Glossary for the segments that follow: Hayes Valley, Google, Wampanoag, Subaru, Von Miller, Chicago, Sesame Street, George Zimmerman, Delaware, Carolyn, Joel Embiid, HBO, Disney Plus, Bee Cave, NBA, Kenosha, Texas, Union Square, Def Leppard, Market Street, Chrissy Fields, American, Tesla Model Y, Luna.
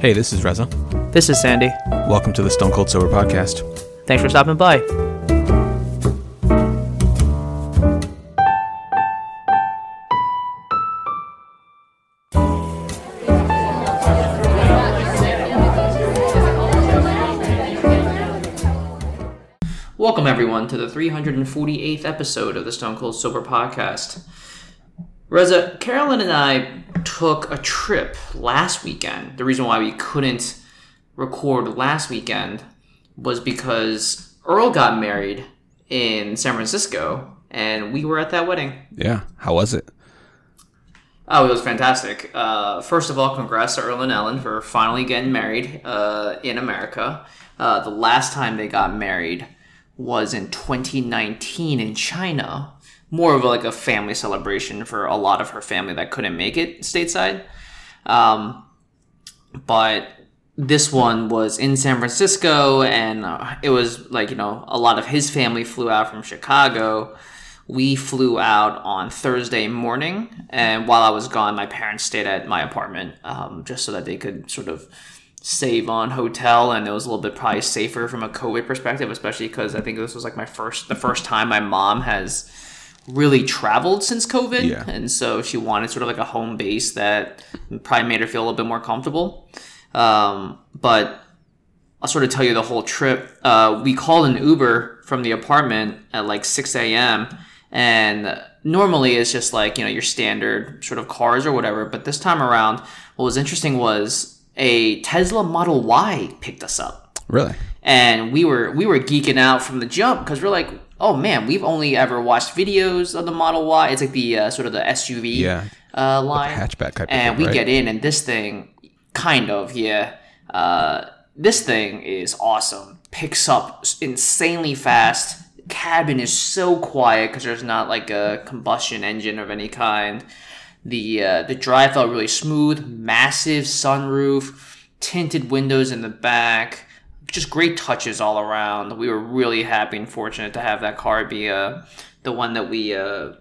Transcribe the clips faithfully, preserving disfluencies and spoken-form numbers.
Hey, this is Reza. This is Sandy. Welcome to the Stone Cold Sober Podcast. Thanks for stopping by. Welcome, everyone, to the three hundred forty-eighth episode of the Stone Cold Sober Podcast. Reza, Carolyn and I took a trip last weekend. The reason why we couldn't record last weekend was because Earl got married in San Francisco, and we were at that wedding. Yeah. How was it? Oh, it was fantastic. Uh, first of all, congrats to Earl and Ellen for finally getting married uh, in America. Uh, the last time they got married was in twenty nineteen in China, more of like a family celebration for a lot of her family that couldn't make it stateside. Um, but this one was in San Francisco, and uh, it was like, you know, a lot of his family flew out from Chicago. We flew out on Thursday morning, and while I was gone, my parents stayed at my apartment um, just so that they could sort of save on hotel, and it was a little bit probably safer from a COVID perspective, especially because I think this was like my first the first time my mom has really traveled since COVID. Yeah. And so she wanted sort of like a home base that probably made her feel a little bit more comfortable. Um, but I'll sort of tell you the whole trip. Uh, we called an Uber from the apartment at like six a.m. and normally it's just like, you know, your standard sort of cars or whatever. But this time around, what was interesting was a Tesla Model Y picked us up. Really? And we were we were geeking out from the jump because we're like, oh man, we've only ever watched videos of the Model Y. It's like the uh, sort of the S U V yeah. uh, line, the hatchback type. And of thing, we right? get in, and this thing, kind of, yeah, uh, this thing is awesome. Picks up insanely fast. Cabin is so quiet because there's not like a combustion engine of any kind. The uh, the drive felt really smooth, massive sunroof, tinted windows in the back, just great touches all around. We were really happy and fortunate to have that car be uh, the one that we uh,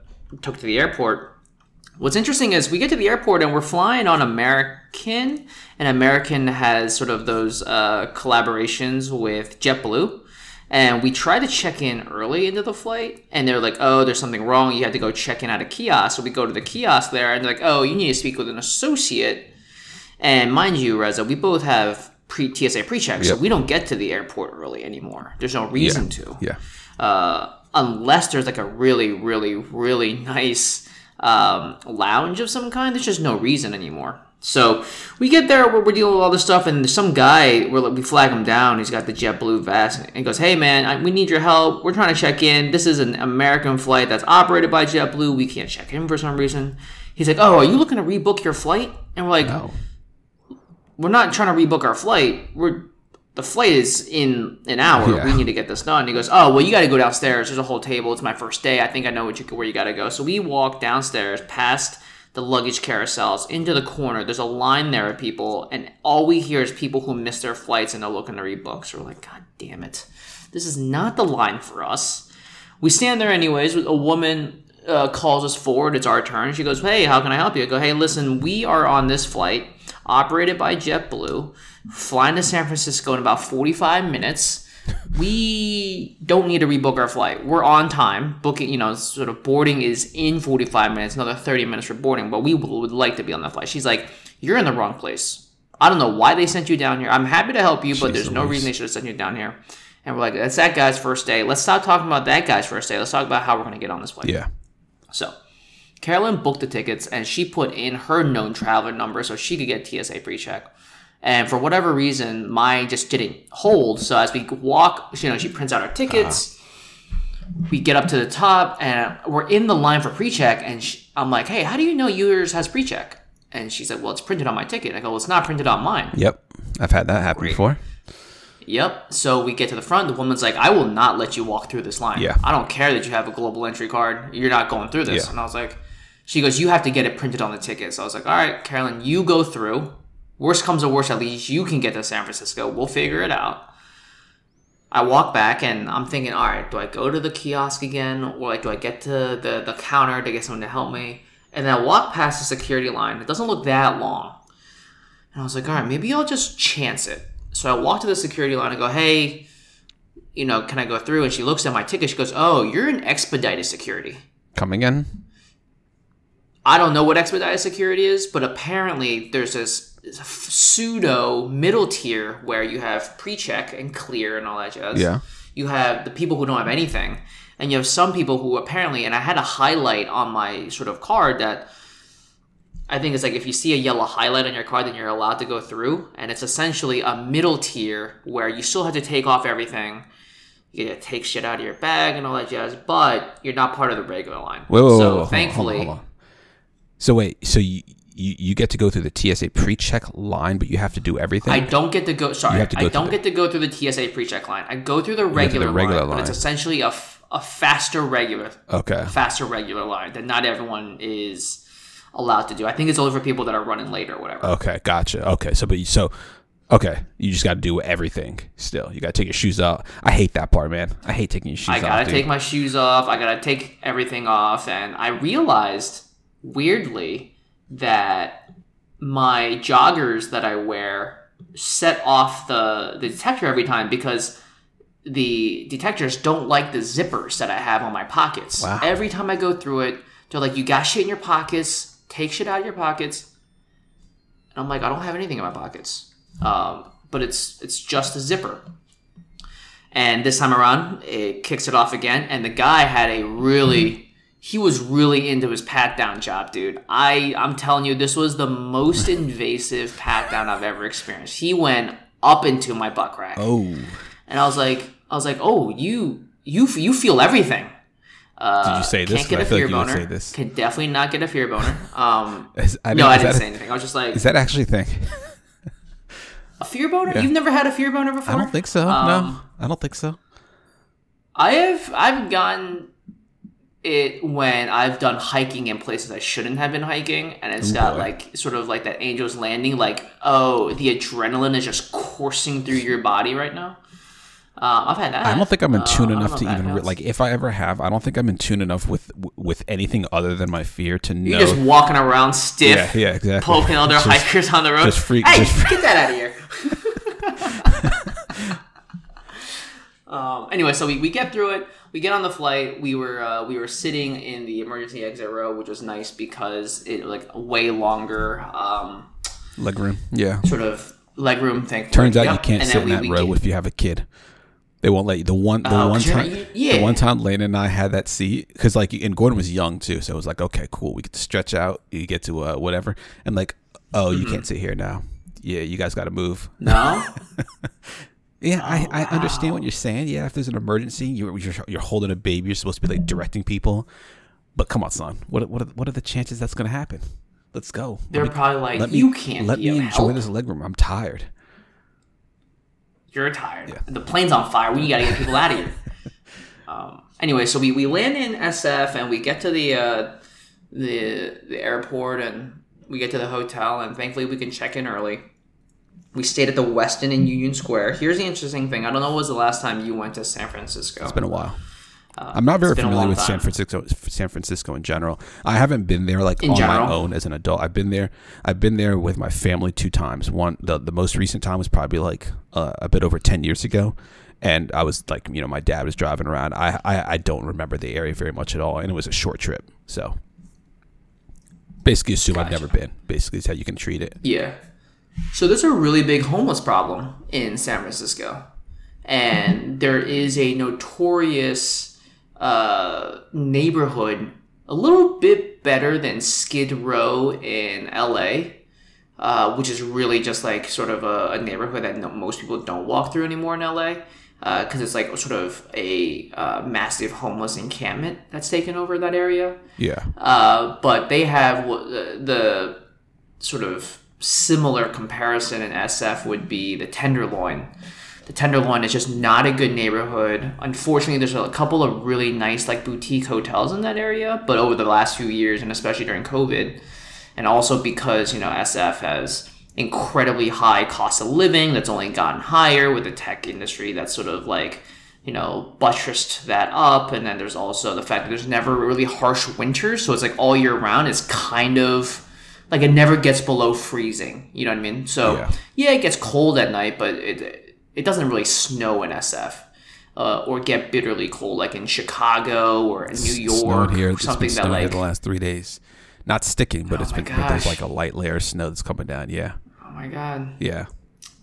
took to the airport. What's interesting is we get to the airport and we're flying on American, and American has sort of those uh, collaborations with JetBlue. And we tried to check in early into the flight, and they're like, oh, there's something wrong. You have to go check in at a kiosk. So we go to the kiosk there, and they're like, oh, you need to speak with an associate. And mind you, Reza, we both have pre- T S A pre-check, yep. So we don't get to the airport early anymore. There's no reason yeah. to. Yeah. Uh, unless there's like a really, really, really nice um, lounge of some kind. There's just no reason anymore. So we get there, we're, we're dealing with all this stuff, and there's some guy, we're, we flag him down, he's got the JetBlue vest, and he goes, hey man, I, we need your help, we're trying to check in, this is an American flight that's operated by JetBlue, we can't check in for some reason. He's like, oh, are you looking to rebook your flight? And we're like, no. We're not trying to rebook our flight, we're the flight is in an hour, yeah. We need to get this done. And he goes, oh, well, you got to go downstairs, there's a whole table, it's my first day, I think I know what you, where you got to go. So we walk downstairs, past the luggage carousels, into the corner. There's a line there of people, and all we hear is people who miss their flights and they're looking to rebook. So we're like, God damn it. This is not the line for us. We stand there anyways. A woman uh, calls us forward. It's our turn. She goes, hey, how can I help you? I go, hey, listen, we are on this flight, operated by JetBlue, flying to San Francisco in about forty-five minutes. We don't need to rebook our flight. We're on time. Booking, you know, sort of boarding is in forty-five minutes, another thirty minutes for boarding, but we would like to be on that flight. She's like, you're in the wrong place. I don't know why they sent you down here. I'm happy to help you, but Jeez, there's no reason they should have sent you down here. And we're like, that's that guy's first day. Let's stop talking about that guy's first day. Let's talk about how we're going to get on this flight. Yeah. So Carolyn booked the tickets, and she put in her known traveler number so she could get T S A pre-check. And for whatever reason, mine just didn't hold. So as we walk, you know, she prints out our tickets. Uh-huh. We get up to the top, and we're in the line for pre-check. And she, I'm like, hey, how do you know yours has pre-check? And she's like, well, it's printed on my ticket. I go, well, it's not printed on mine. Yep. I've had that happen Great. before. Yep. So we get to the front. The woman's like, I will not let you walk through this line. Yeah. I don't care that you have a Global Entry card. You're not going through this. Yeah. And I was like, she goes, you have to get it printed on the ticket. So I was like, all right, Carolyn, you go through. Worst comes to worst, at least you can get to San Francisco. We'll figure it out. I walk back, and I'm thinking, all right, do I go to the kiosk again? Or like, do I get to the, the counter to get someone to help me? And then I walk past the security line. It doesn't look that long. And I was like, all right, maybe I'll just chance it. So I walk to the security line and go, hey, you know, can I go through? And she looks at my ticket. She goes, oh, you're in expedited security. Come again? I don't know what expedited security is, but apparently there's this pseudo middle tier where you have pre-check and clear and all that jazz. Yeah. You have the people who don't have anything. And you have some people who apparently, and I had a highlight on my sort of card that I think it's like if you see a yellow highlight on your card, then you're allowed to go through. And it's essentially a middle tier where you still have to take off everything. You get to take shit out of your bag and all that jazz, but you're not part of the regular line. Whoa, whoa, so whoa, whoa. thankfully. Hold on, hold on. So wait, so you, you you get to go through the T S A pre-check line, but you have to do everything? I don't get to go, sorry, to go I don't get the, to go through the T S A pre-check line. I go through the regular, the regular line, line, but it's essentially a, a faster regular, okay. faster regular line that not everyone is allowed to do. I think it's only for people that are running late or whatever. Okay, gotcha. Okay, so but you, so okay, you just got to do everything still. You got to take your shoes off. I hate that part, man. I hate taking your shoes I off. I got to take my shoes off. I got to take everything off, and I realized... weirdly, that my joggers that I wear set off the, the detector every time because the detectors don't like the zippers that I have on my pockets. Wow. Every time I go through it, they're like, you got shit in your pockets, take shit out of your pockets. And I'm like, I don't have anything in my pockets. Um, but it's it's just a zipper. And this time around, it kicks it off again, and the guy had a really... Mm-hmm. He was really into his pat-down job, dude. I, I'm telling you, this was the most invasive pat-down I've ever experienced. He went up into my butt crack. Oh. And I was like, I was like, oh, you you, you feel everything. Uh, Did you say this? Can't get I a fear like boner. Say this. Can definitely not get a fear boner. Um, is, I no, I didn't say a, anything. I was just like... Is that actually a thing? A fear boner? Yeah. You've never had a fear boner before? I don't think so. Um, no, I don't think so. I have, I've gotten... it when I've done hiking in places I shouldn't have been hiking, and it's Ooh, got boy. like sort of like that Angel's Landing, like, oh, the adrenaline is just coursing through your body right now. Uh, I've had that. I don't think I'm in tune uh, enough to even re- like if I ever have. I don't think I'm in tune enough with with anything other than my fear to know. You're just walking around stiff, yeah, yeah, exactly, poking other just, hikers on the road. Just freak, hey, just freak. Get that out of here. um. Anyway, so we, we get through it. We get on the flight. We were uh, we were sitting in the emergency exit row, which was nice because it like way longer um, legroom. Yeah, sort of legroom thing. Turns out yep. you can't and sit in we, that we row get... if you have a kid. They won't let you. The one the uh, one time, not, yeah. the one time, Lana and I had that seat because like and Gordon was young too, so it was like okay, cool. We get to stretch out. You get to uh, whatever, and like oh, you mm-hmm. can't sit here now. Yeah, you guys got to move. No. Yeah, oh, I, I wow. understand what you're saying. Yeah, if there's an emergency, you're, you're you're holding a baby, you're supposed to be like directing people. But come on, son, what what are, what are the chances that's gonna happen? Let's go. They're let probably me, like, you me, can't. Let me enjoy help. this legroom. I'm tired. You're tired. Yeah. The plane's on fire. We gotta get people out of here. Um, anyway, so we, we land in S F and we get to the uh, the the airport and we get to the hotel and thankfully we can check in early. We stayed at the Westin in Union Square. Here's the interesting thing. I don't know what was the last time you went to San Francisco. It's been a while. Uh, I'm not very familiar with San Francisco, San Francisco in general. I haven't been there like on my own as an adult. I've been there. I've been there with my family two times. One, the, the most recent time was probably like uh, a bit over ten years ago. And I was like, you know, my dad was driving around. I, I, I don't remember the area very much at all. And it was a short trip. So basically assume gotcha. I've never been. Basically is how you can treat it. Yeah. So there's a really big homeless problem in San Francisco, and there is a notorious uh, neighborhood a little bit better than Skid Row in L A, uh, which is really just like sort of a, a neighborhood that no, most people don't walk through anymore in L A because uh, it's like sort of a uh, massive homeless encampment that's taken over that area. Yeah. Uh, but they have the, the sort of similar comparison in S F would be the Tenderloin. The Tenderloin is just not a good neighborhood. Unfortunately, there's a couple of really nice like boutique hotels in that area, but over the last few years, and especially during COVID, and also because, you know, S F has incredibly high cost of living that's only gotten higher with the tech industry that's sort of like, you know, buttressed that up. And then there's also the fact that there's never really harsh winters, so it's like all year round. It's kind of like it never gets below freezing. You know what I mean? So yeah, yeah it gets cold at night, but it it doesn't really snow in S F uh, or get bitterly cold like in Chicago or in New York. Snowed here. Or something it's been snowing that like the last three days, not sticking, but oh it's been but there's like a light layer of snow that's coming down. Yeah. Oh my god. Yeah.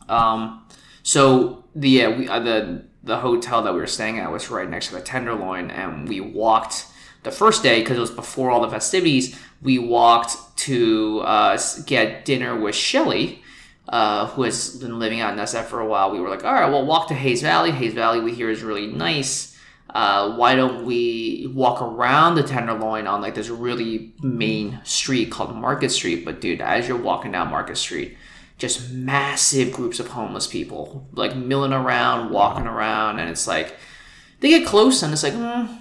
Um. So the yeah we uh, the the hotel that we were staying at was right next to the Tenderloin, and we walked. The first day, because it was before all the festivities, we walked to uh, get dinner with Shelly, uh, who has been living out in S F for a while. We were like, all right, we'll walk to Hayes Valley. Hayes Valley we hear is really nice. Uh, why don't we walk around the Tenderloin on like this really main street called Market Street? But dude, as you're walking down Market Street, just massive groups of homeless people, like milling around, walking around. And it's like, they get close and it's like, hmm.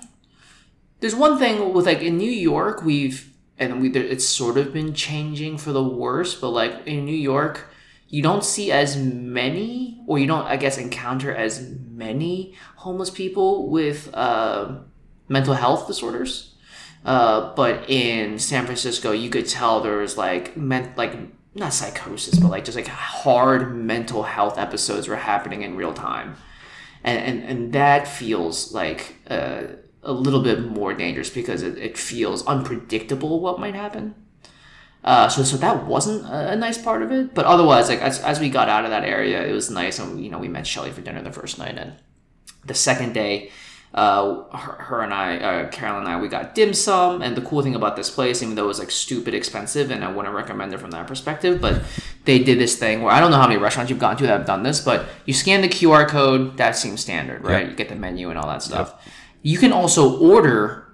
There's one thing with like in New York, we've and we it's sort of been changing for the worse, but like in New York, you don't see as many, or you don't I guess encounter as many homeless people with uh, mental health disorders. Uh, but in San Francisco, you could tell there was like meant like not psychosis, but like just like hard mental health episodes were happening in real time, and and, and that feels like. Uh, a little bit more dangerous because it, it feels unpredictable what might happen. Uh, so so that wasn't a, a nice part of it. But otherwise, like as, as we got out of that area, it was nice. And, you know, we met Shelly for dinner the first night. And the second day, uh, her, her and I, uh, Carolyn and I, we got dim sum. And the cool thing about this place, even though it was like stupid expensive, and I wouldn't recommend it from that perspective, but they did this thing where I don't know how many restaurants you've gone to that have done this, but you scan the Q R code. That seems standard, right? Yep. You get the menu and all that stuff. Yep. You can also order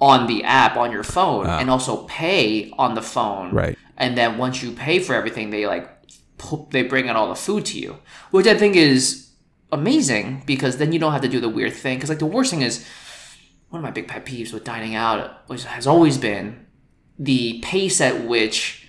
on the app on your phone uh, and also pay on the phone. Right. And then once you pay for everything, they like they bring out all the food to you, which I think is amazing because then you don't have to do the weird thing. Because like the worst thing is one of my big pet peeves with dining out, which has always been the pace at which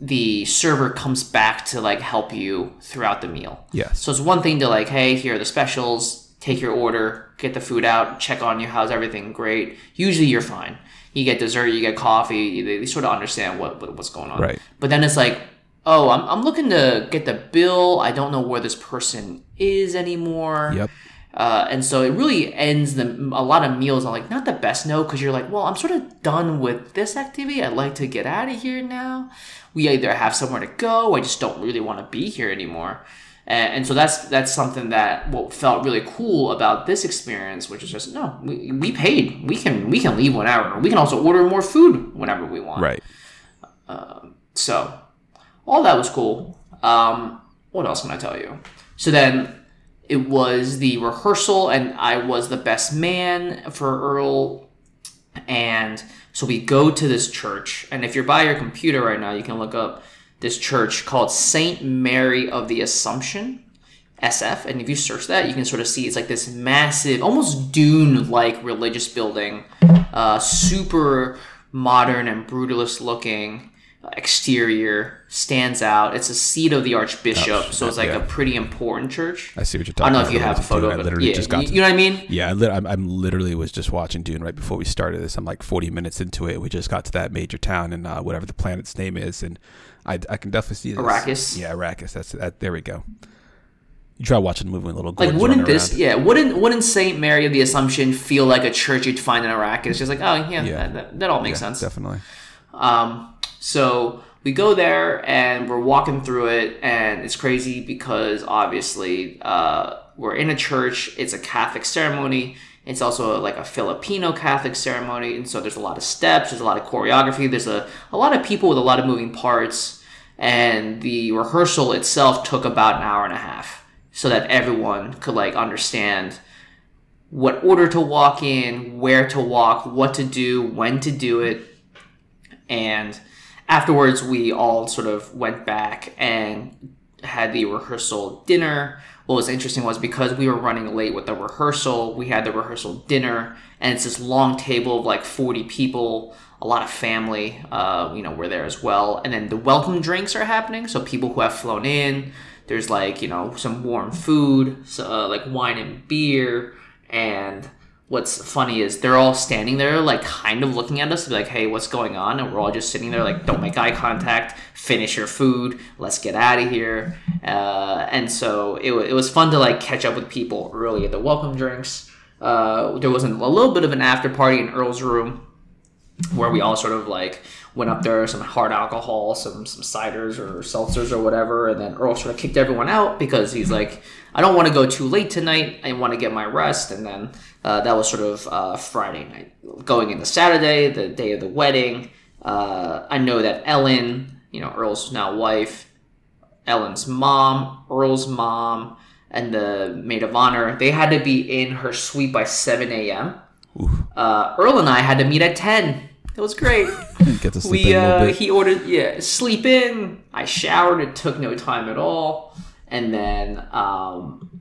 the server comes back to like help you throughout the meal. Yes. So it's one thing to like, hey, here are the specials. Take your order, get the food out, check on you, how's everything, great. Usually you're fine. You get dessert, you get coffee, they sort of understand what, what what's going on. Right. But then it's like, oh, I'm I'm looking to get the bill. I don't know where this person is anymore. Yep. Uh, and so it really ends the a lot of meals on like not the best note because you're like, well, I'm sort of done with this activity. I'd like to get out of here now. We either have somewhere to go. I just don't really want to be here anymore. And so that's that's something that what felt really cool about this experience, which is just no, we, we paid, we can we can leave whenever, we can also order more food whenever we want. Right. Um, so all that was cool. Um, what else can I tell you? So then it was the rehearsal, and I was the best man for Earl, and so we go to this church, and if you're by your computer right now, you can look up this church called Saint Mary of the Assumption, S F. And if you search that, you can sort of see it's like this massive, almost Dune-like religious building, uh, super modern and brutalist looking exterior, stands out. It's a seat of the archbishop, oh, so it's like yeah. a pretty important church. I see what you're talking about. I don't know about if you have a photo of it. I literally yeah, just got you, to, you know what I mean? Yeah, I li- I'm, I'm literally was just watching Dune right before we started this. I'm like forty minutes into it. We just got to that major town and uh, whatever the planet's name is, and I, I can definitely see this. Arrakis. Yeah, Arrakis. That's that. There we go. You try watching the movie when little Gordon's like wouldn't this? Around. Yeah, wouldn't wouldn't Saint Mary of the Assumption feel like a church you'd find in Arrakis? Just like oh yeah, yeah. That, that, that all makes yeah, sense. Definitely. Um. So we go there and we're walking through it, and it's crazy because obviously uh, we're in a church. It's a Catholic ceremony. It's also like a Filipino Catholic ceremony, and so there's a lot of steps. There's a lot of choreography. There's a, a lot of people with a lot of moving parts, and the rehearsal itself took about an hour and a half so that everyone could like understand what order to walk in, where to walk, what to do, when to do it, and afterwards, we all sort of went back and had the rehearsal dinner. What was interesting was because we were running late with the rehearsal, we had the rehearsal dinner, and it's this long table of like forty people, a lot of family, uh, you know, were there as well. And then the welcome drinks are happening, so people who have flown in, there's like, you know, some warm food, so, uh, like wine and beer, and what's funny is they're all standing there, like, kind of looking at us to be like, hey, what's going on? And we're all just sitting there, like, don't make eye contact, finish your food, let's get out of here. Uh, and so it, it was fun to, like, catch up with people early at the welcome drinks. Uh, there was an, a little bit of an after party in Earl's room where we all sort of, like, went up there, some hard alcohol, some some ciders or seltzers or whatever, and then Earl sort of kicked everyone out because he's like, I don't want to go too late tonight. I want to get my rest. And then uh, that was sort of uh, Friday night. Going into Saturday, the day of the wedding, uh, I know that Ellen, you know, Earl's now wife, Ellen's mom, Earl's mom, and the maid of honor, they had to be in her suite by seven a.m. Uh, Earl and I had to meet at ten. It was great. Get to sleep we, in a little bit. Uh, he ordered, yeah, sleep in. I showered. It took no time at all. And then um,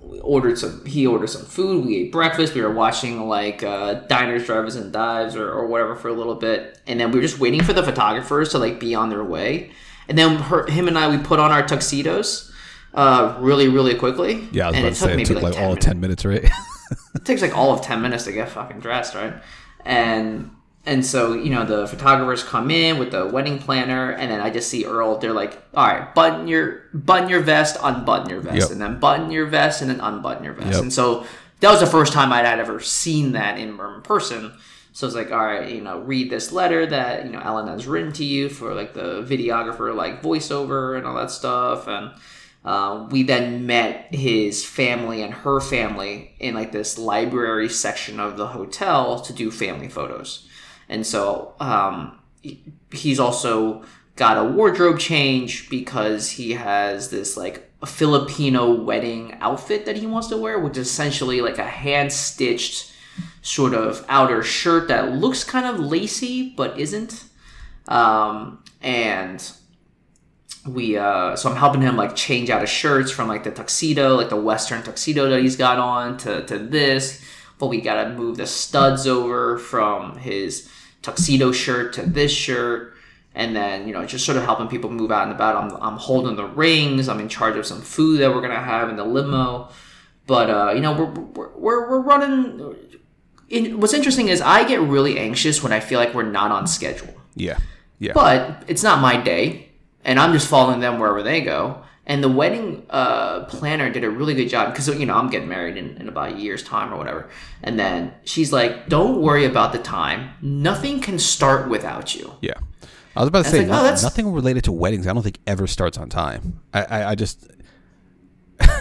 we ordered some. He ordered some food. We ate breakfast. We were watching like uh, Diners, Drivers, and Dives or, or whatever for a little bit. And then we were just waiting for the photographers to like be on their way. And then her, him and I, we put on our tuxedos uh, really, really quickly. Yeah, I was and about it to took say, maybe it took like, like ten all minutes. ten minutes, right? It takes like all of ten minutes to get fucking dressed, right? And and so, you know, the photographers come in with the wedding planner, and then I just see Earl. They're like, all right, button your button your vest, unbutton your vest, yep. and then button your vest, and then unbutton your vest. Yep. And so that was the first time I'd, I'd ever seen that in person. So it's like, all right, you know, read this letter that, you know, Ellen has written to you for, like, the videographer, like, voiceover and all that stuff. And uh, we then met his family and her family in, like, this library section of the hotel to do family photos. And so um, he's also got a wardrobe change because he has this, like, Filipino wedding outfit that he wants to wear, which is essentially, like, a hand-stitched sort of outer shirt that looks kind of lacy but isn't. Um, and... We uh, so I'm helping him like change out his shirts from like the tuxedo, like the Western tuxedo that he's got on, to, to this. But we gotta move the studs over from his tuxedo shirt to this shirt, and then, you know, just sort of helping people move out and about. I'm I'm holding the rings. I'm in charge of some food that we're gonna have in the limo. But uh, you know, we're we're we're running. In, what's interesting is I get really anxious when I feel like we're not on schedule. Yeah, yeah. But it's not my day. And I'm just following them wherever they go. And the wedding uh, planner did a really good job because, you know, I'm getting married in, in about a year's time or whatever. And then she's like, don't worry about the time. Nothing can start without you. Yeah. I was about to and say, like, no, oh, nothing related to weddings I don't think ever starts on time. I, I, I just...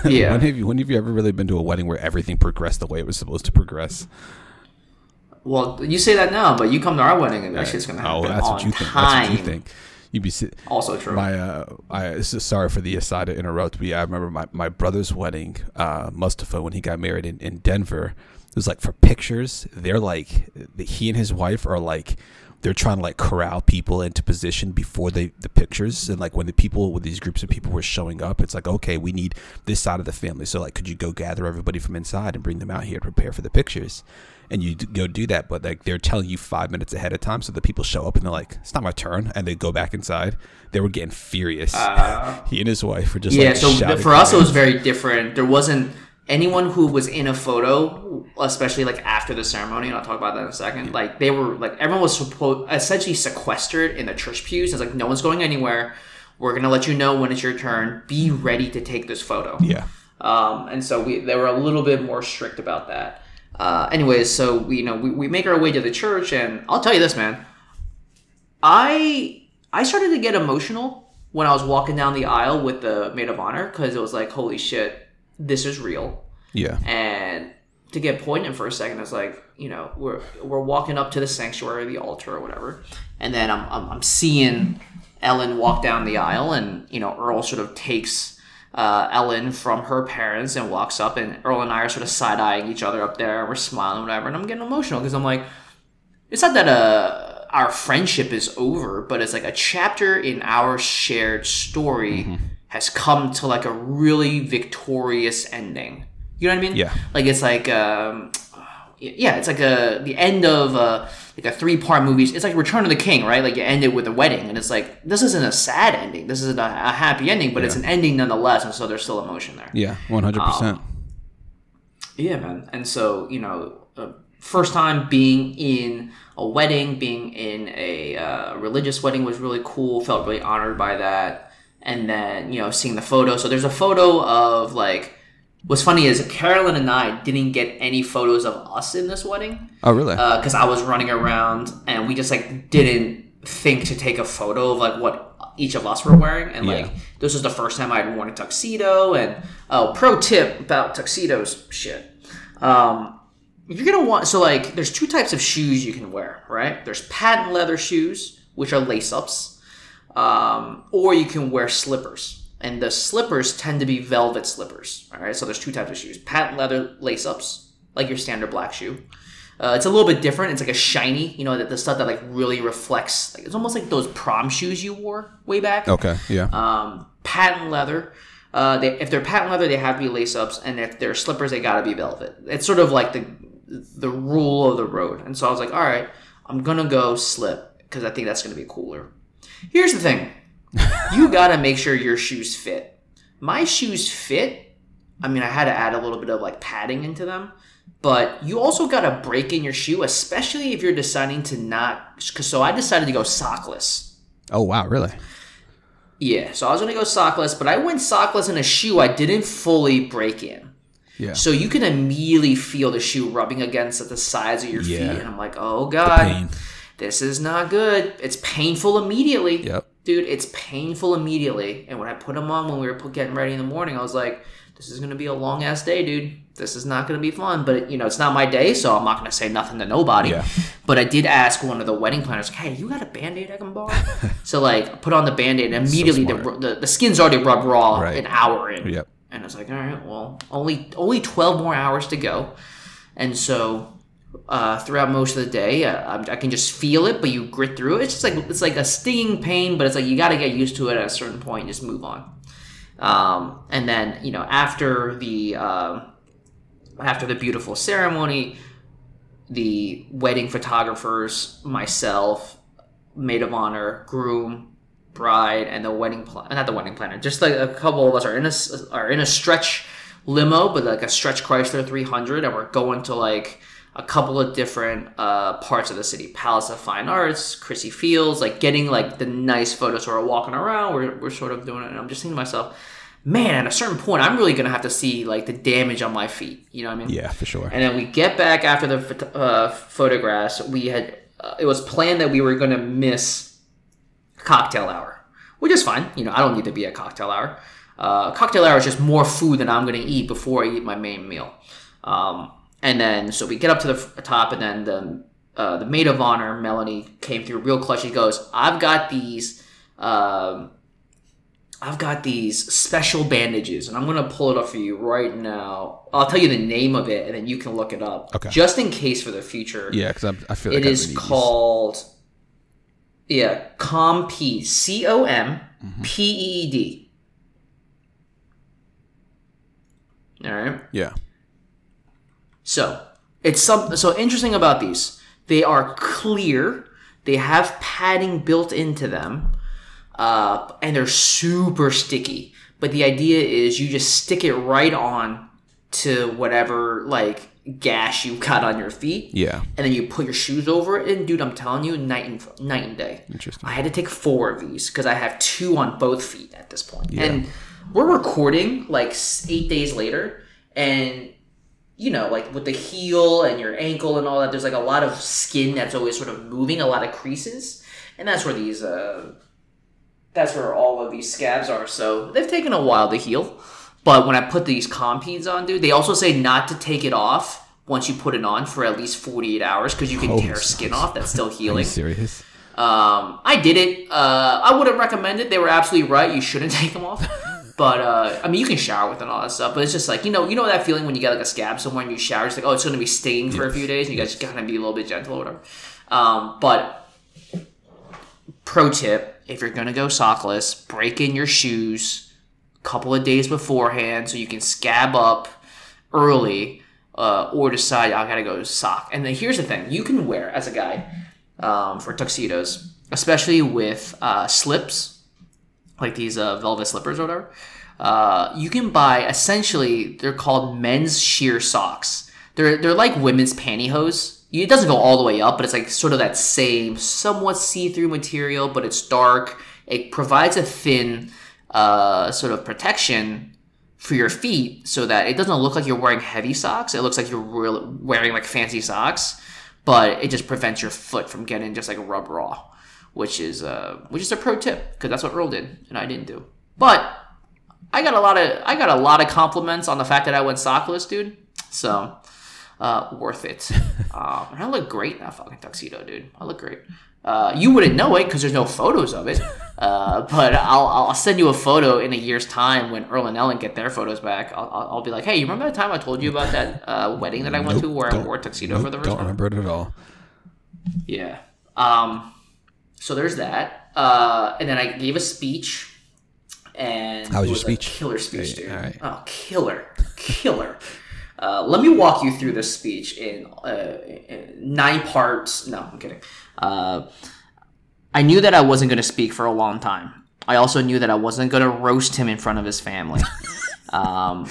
Yeah. When have you, when have you ever really been to a wedding where everything progressed the way it was supposed to progress? Well, you say that now, but you come to our wedding and that yeah. shit's going to happen oh, that's on what you think. time. That's what you think. You'd be sit- also true. My, uh, I this is sorry for the aside to interrupt. But yeah, I remember my, my brother's wedding, uh, Mustafa, when he got married in, in Denver. It was like for pictures. They're like he and his wife are like they're trying to like corral people into position before they the pictures. And like when the people with these groups of people were showing up, it's like, okay, we need this side of the family. So like, could you go gather everybody from inside and bring them out here to prepare for the pictures? And you go do that, but like they're telling you five minutes ahead of time, so the people show up and they're like, "It's not my turn," and they go back inside. They were getting furious. Uh, he and his wife were just yeah. Like, so shouting for us, it was very different. There wasn't anyone who was in a photo, especially like after the ceremony, and I'll talk about that in a second. Yeah. Like they were like everyone was supposed essentially sequestered in the church pews. It's like no one's going anywhere. We're gonna let you know when it's your turn. Be ready to take this photo. Yeah. Um, and so we they were a little bit more strict about that. Uh, anyways, so we, you know, we, we make our way to the church, and I'll tell you this, man. I I started to get emotional when I was walking down the aisle with the maid of honor because it was like, holy shit, this is real. Yeah. And to get poignant for a second, it's like, you know, we're we're walking up to the sanctuary, the altar, or whatever, and then I'm I'm, I'm seeing Ellen walk down the aisle, and you know, Earl sort of takes. Uh, Ellen from her parents and walks up, and Earl and I are sort of side-eyeing each other up there, and we're smiling and whatever, and I'm getting emotional because I'm like, it's not that uh, our friendship is over, but it's like a chapter in our shared story mm-hmm. has come to like a really victorious ending. You know what I mean? Yeah. Like it's like, um, yeah, it's like a the end of a, like a three-part movie. It's like Return of the King, right? Like you end it with a wedding, and it's like, this isn't a sad ending. This isn't a, a happy ending, but yeah. It's an ending nonetheless, and so there's still emotion there. Yeah, one hundred percent. Um, Yeah, man. And so, you know, uh, first time being in a wedding, being in a uh, religious wedding was really cool. Felt really honored by that. And then, you know, seeing the photo. So there's a photo of, like, what's funny is Carolyn and I didn't get any photos of us in this wedding. Oh, really? Because uh, I was running around and we just, like, didn't think to take a photo of, like, what each of us were wearing. And, yeah. like, this was the first time I'd worn a tuxedo. And, oh, pro tip about tuxedos, shit. Um, you're going to want, so, like, there's two types of shoes you can wear, right? There's patent leather shoes, which are lace-ups, um, or you can wear slippers. And the slippers tend to be velvet slippers, all right? So there's two types of shoes. Patent leather lace-ups, like your standard black shoe. Uh, it's a little bit different. It's like a shiny, you know, the, the stuff that, like, really reflects. Like, it's almost like those prom shoes you wore way back. Okay, yeah. Um, patent leather. Uh, they, if they're patent leather, they have to be lace-ups. And if they're slippers, they got to be velvet. It's sort of like the the rule of the road. And so I was like, all right, I'm going to go slip because I think that's going to be cooler. Here's the thing. You gotta make sure your shoes fit. My shoes fit. I mean, I had to add a little bit of, like, padding into them, but you also gotta break in your shoe, especially if you're deciding to not. Cause so I decided to go sockless. Oh wow, really? Yeah. So I was gonna go sockless, but I went sockless in a shoe I didn't fully break in. Yeah. So you can immediately feel the shoe rubbing against the sides of your yeah. feet, and I'm like, oh god, this is not good. It's painful immediately. Yep. Dude, it's painful immediately. And when I put them on when we were getting ready in the morning, I was like, this is going to be a long-ass day, dude. This is not going to be fun. But, you know, it's not my day, so I'm not going to say nothing to nobody. Yeah. But I did ask one of the wedding planners, hey, you got a Band-Aid I can borrow? So, like, I put on the Band-Aid, and immediately so the, the the skin's already rubbed raw right. an hour in. Yep. And I was like, all right, well, only only twelve more hours to go. And so... Uh, throughout most of the day, uh, I can just feel it, but you grit through it. It's just like it's like a stinging pain, but it's like you got to get used to it at a certain point and just move on. Um, and then you know after the uh, after the beautiful ceremony, the wedding photographers, myself, maid of honor, groom, bride, and the wedding pl- not the wedding planner. Just like a couple of us are in a are in a stretch limo, but like a stretch Chrysler three hundred, and we're going to like. A couple of different uh, parts of the city. Palace of Fine Arts, Chrissy Fields, like getting like the nice photos where we're walking around. We're, we're sort of doing it. And I'm just thinking to myself, man, at a certain point, I'm really going to have to see like the damage on my feet. You know what I mean? Yeah, for sure. And then we get back after the uh, photographs. We had, uh, it was planned that we were going to miss cocktail hour, which is fine. You know, I don't need to be at cocktail hour. Uh, cocktail hour is just more food than I'm going to eat before I eat my main meal. Um, And then, so we get up to the top, and then the uh, the maid of honor, Melanie, came through real clutch. She goes, "I've got these, um, I've got these special bandages, and I'm gonna pull it up for you right now. I'll tell you the name of it, and then you can look it up, okay? Just in case for the future." Yeah, because I feel like it is called, yeah, Compeed, C O M P E E D. All right. Yeah. So it's some so interesting about these. They are clear. They have padding built into them, uh, and they're super sticky. But the idea is you just stick it right on to whatever like gash you got on your feet. Yeah. And then you put your shoes over it. And dude, I'm telling you, night and night and day. Interesting. I had to take four of these because I have two on both feet at this point. Yeah. And we're recording like eight days later, and. You know, like with the heel and your ankle and all that, there's like a lot of skin that's always sort of moving, a lot of creases. And that's where these, uh, that's where all of these scabs are. So they've taken a while to heal. But when I put these compedes on, dude, they also say not to take it off once you put it on for at least forty-eight hours because you can oh, tear skin off that's still healing. Are you serious? Um, I did it. Uh, I wouldn't recommend it. They were absolutely right. You shouldn't take them off. But, uh, I mean, you can shower with it and all that stuff, but it's just like, you know, you know that feeling when you get like a scab somewhere and you shower, it's like, oh, it's going to be stinging for yes. a few days, and you guys just got to be a little bit gentle or whatever. Um, but, pro tip, if you're going to go sockless, break in your shoes a couple of days beforehand so you can scab up early uh, or decide, I got to go sock. And then here's the thing, you can wear, as a guy, um, for tuxedos, especially with uh, slips. like these uh, velvet slippers or whatever. Uh, you can buy, essentially, they're called men's sheer socks. They're they're like women's pantyhose. It doesn't go all the way up, but it's like sort of that same somewhat see-through material, but it's dark. It provides a thin uh, sort of protection for your feet so that it doesn't look like you're wearing heavy socks. It looks like you're really wearing like fancy socks, but it just prevents your foot from getting just like rubbed raw, which is uh, which is a pro tip, because that's what Earl did and I didn't do. But I got a lot of I got a lot of compliments on the fact that I went sockless, dude. So uh, worth it. um, and I look great in that fucking tuxedo, dude. I look great. Uh, you wouldn't know it because there's no photos of it. Uh, but I'll I'll send you a photo in a year's time when Earl and Ellen get their photos back. I'll I'll be like, hey, you remember that time I told you about that uh, wedding that I went nope, to where I wore a tuxedo nope, for the first time? Don't remember it at all. Yeah. Um. So there's that. Uh. And then I gave a speech. And how was, was your speech? Killer speech, dude. All right. Oh, killer, killer. uh, let me walk you through this speech in, uh, in nine parts. No, I'm kidding. Uh, I knew that I wasn't going to speak for a long time. I also knew that I wasn't going to roast him in front of his family. um,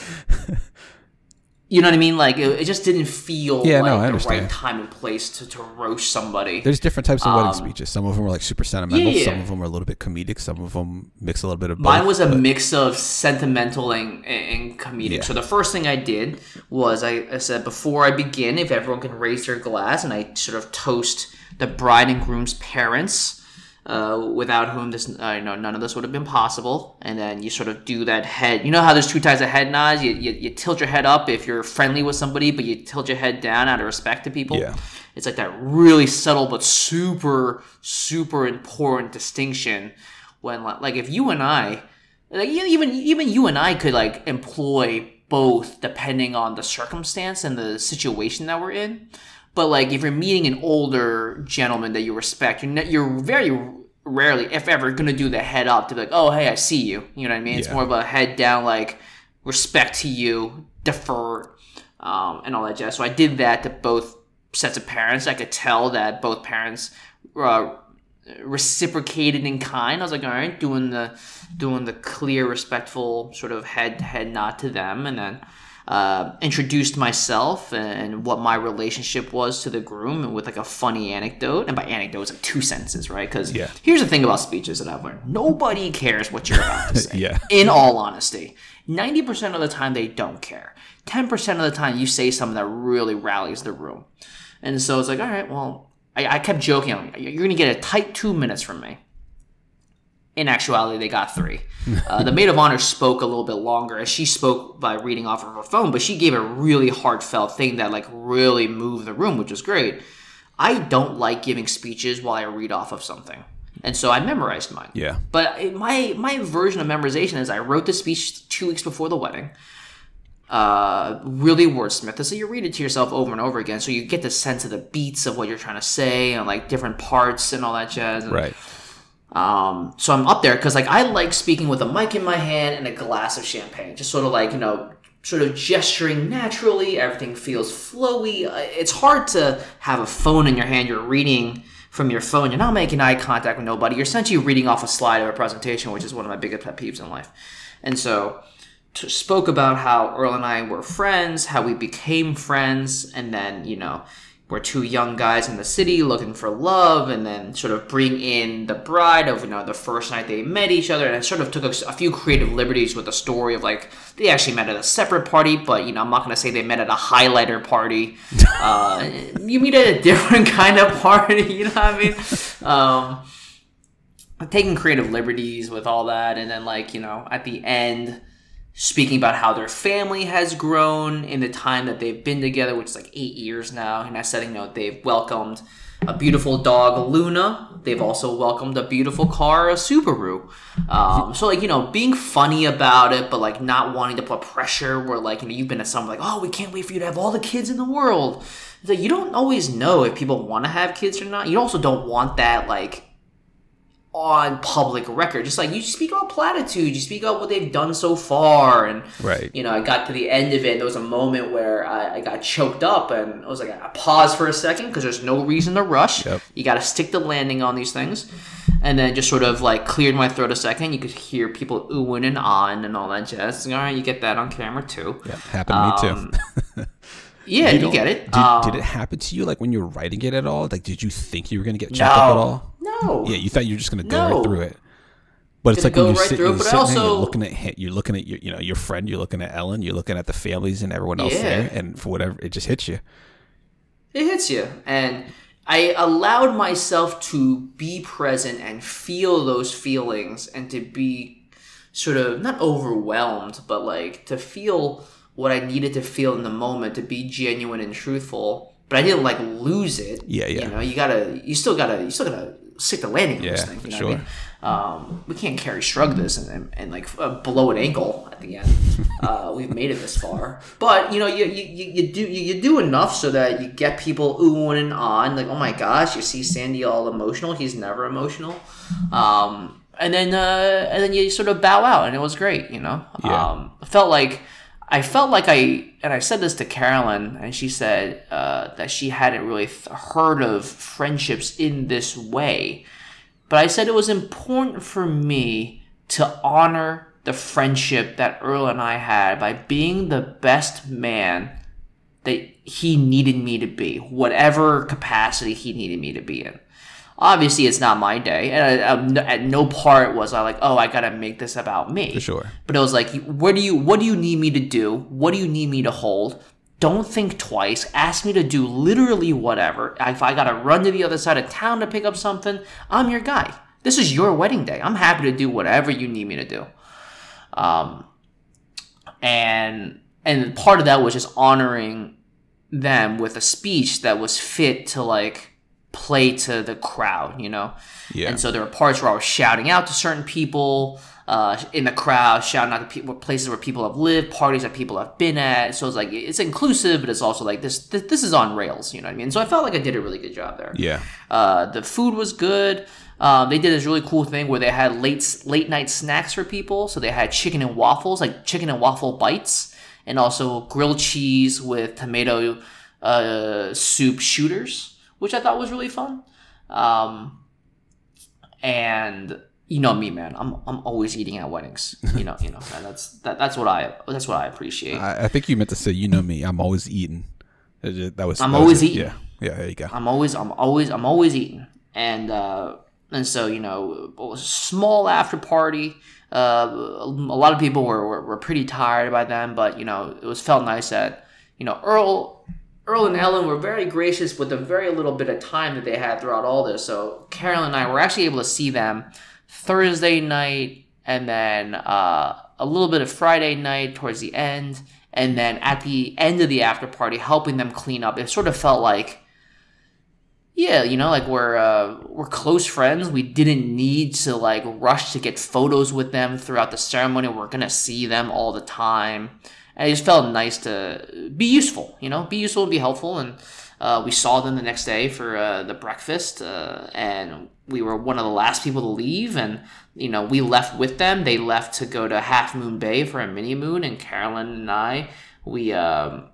you know what I mean? Like it, it just didn't feel yeah, like no, I the understand. right time and place to, to roast somebody. There's different types of um, wedding speeches. Some of them are like super sentimental. Yeah, yeah. Some of them are a little bit comedic. Some of them mix a little bit of both. Mine was a but... mix of sentimental and, and comedic. Yeah. So the first thing I did was I, I said, before I begin, if everyone can raise their glass, and I sort of toast the bride and groom's parents, uh, without whom this, uh, you know, none of this would have been possible. And then you sort of do that head. You know how there's two types of head nods? You, you you tilt your head up if you're friendly with somebody, but you tilt your head down out of respect to people. Yeah. It's like that really subtle but super, super important distinction when, like, if you and I, like, even even you and I could, like, employ both depending on the circumstance and the situation that we're in. But, like, if you're meeting an older gentleman that you respect, you're not, you're very rarely, if ever, going to do the head up to be like, oh, hey, I see you. You know what I mean? Yeah. It's more of a head down, like, respect to you, defer, um, and all that jazz. So I did that to both sets of parents. I could tell that both parents uh, reciprocated in kind. I was like, all right, doing the doing the clear, respectful sort of head head nod to them, and then Uh, introduced myself and what my relationship was to the groom, and with like a funny anecdote. And by anecdote, it's like two sentences, right? Because yeah. here's the thing about speeches that I've learned: nobody cares what you're about to say. yeah. In all honesty, ninety percent of the time they don't care. Ten percent of the time, you say something that really rallies the room. And so it's like, all right, well, I, I kept joking. I'm like, you're going to get a tight two minutes from me. In actuality, they got three. Uh, the maid of honor spoke a little bit longer, as she spoke by reading off of her phone, but she gave a really heartfelt thing that like really moved the room, which was great. I don't like giving speeches while I read off of something. And so I memorized mine. Yeah. But my my version of memorization is I wrote the speech two weeks before the wedding. Uh, really wordsmith. So you read it to yourself over and over again, so you get the sense of the beats of what you're trying to say and like different parts and all that jazz. And, right. Um, so I'm up there because like I like speaking with a mic in my hand and a glass of champagne, just sort of like, you know, sort of gesturing naturally. Everything feels flowy. It's hard to have a phone in your hand. You're reading from your phone. You're not making eye contact with nobody. You're essentially reading off a slide of a presentation, which is one of my biggest pet peeves in life. And so to, spoke about how Earl and I were friends, how we became friends, and then, you know, we're two young guys in the city looking for love, and then sort of bring in the bride of, you know, the first night they met each other. And I sort of took a, a few creative liberties with the story of like they actually met at a separate party, but, you know, I'm not going to say they met at a highlighter party. Uh, you meet at a different kind of party, you know what I mean? Um, I'm taking creative liberties with all that, and then like, you know, at the end, speaking about how their family has grown in the time that they've been together, which is like eight years now. And I said, you know, they've welcomed a beautiful dog, Luna. They've also welcomed a beautiful car, a Subaru. Um, so, like, you know, being funny about it, but, like, not wanting to put pressure where, like, you know, you've been at some, like, oh, we can't wait for you to have all the kids in the world. It's like, you don't always know if people want to have kids or not. You also don't want that, like, on public record. Just like you speak about platitudes, you speak about what they've done so far, and right. you know, I got to the end of it, and there was a moment where I, I got choked up, and I was like, I paused for a second because there's no reason to rush. Yep. You got to stick the landing on these things. And then just sort of like cleared my throat a second. You could hear people oohing and ahhing and all that jazz. All right, you get that on camera too. Yeah, happened to um, me too. Yeah, you, you get it. Did, um, did it happen to you like when you were writing it at all? Like, did you think you were going to get chopped no, up at all? No. Yeah, you thought you were just going to go no. right through it. But it's like when you right sit, through, you're sitting also, there, you're looking at you're looking at your, you know, your friend, you're looking at Ellen, you're looking at the families and everyone else yeah. there, and for whatever, it just hits you. It hits you, and I allowed myself to be present and feel those feelings, and to be sort of not overwhelmed, but like to feel what I needed to feel in the moment, to be genuine and truthful. But I didn't like lose it. Yeah, yeah. You know, you gotta, you still gotta, you still gotta. Stick the landing on yeah, this thing. You know sure. I mean? Um, we can't carry shrug this and, and, and like uh, blow an ankle at the end. Uh, we've made it this far, but you know you you, you do you, you do enough so that you get people oohing and on like, oh my gosh, you see Sandy all emotional. He's never emotional, um, and then uh, and then you sort of bow out, and it was great. You know, yeah. um, I felt like I felt like I and I said this to Carolyn, and she said uh, that she hadn't really th- heard of friendships in this way. But I said it was important for me to honor the friendship that Earl and I had by being the best man that he needed me to be, whatever capacity he needed me to be in. Obviously, it's not my day, and I, I, at no part was I like, "Oh, I gotta make this about me." For sure. But it was like, "What do you? What do you need me to do? What do you need me to hold? Don't think twice. Ask me to do literally whatever. If I gotta run to the other side of town to pick up something, I'm your guy. This is your wedding day. I'm happy to do whatever you need me to do." Um, and and part of that was just honoring them with a speech that was fit to like. Play to the crowd, you know? Yeah. And so there were parts where I was shouting out to certain people uh, in the crowd, shouting out to people, places where people have lived, parties that people have been at. So it's like, it's inclusive, but it's also like this, this, this is on rails, you know what I mean? So I felt like I did a really good job there. Yeah. Uh, the food was good. Um, they did this really cool thing where they had late, late night snacks for people. So they had chicken and waffles, like chicken and waffle bites, and also grilled cheese with tomato uh, soup shooters. Which I thought was really fun, um, and you know me, man. I'm I'm always eating at weddings. You know, you know that's that, that's what I that's what I appreciate. I, I think you meant to say, you know me. I'm always eating. That was I'm that always was eating. Yeah, yeah. There you go. I'm always I'm always I'm always eating, and uh, and so you know, it was a small after party. Uh, a lot of people were, were were pretty tired by then, but you know, it was felt nice that you know Earl. Earl and Ellen were very gracious with the very little bit of time that they had throughout all this. So Carolyn and I were actually able to see them Thursday night, and then uh, a little bit of Friday night towards the end, and then at the end of the after party, helping them clean up. It sort of felt like, yeah, you know, like we're uh, we're close friends. We didn't need to like rush to get photos with them throughout the ceremony. We're gonna see them all the time. And it just felt nice to be useful, you know, be useful and be helpful. And uh, we saw them the next day for uh, the breakfast, uh, and we were one of the last people to leave. And, you know, we left with them. They left to go to Half Moon Bay for a mini moon, and Carolyn and I, we um,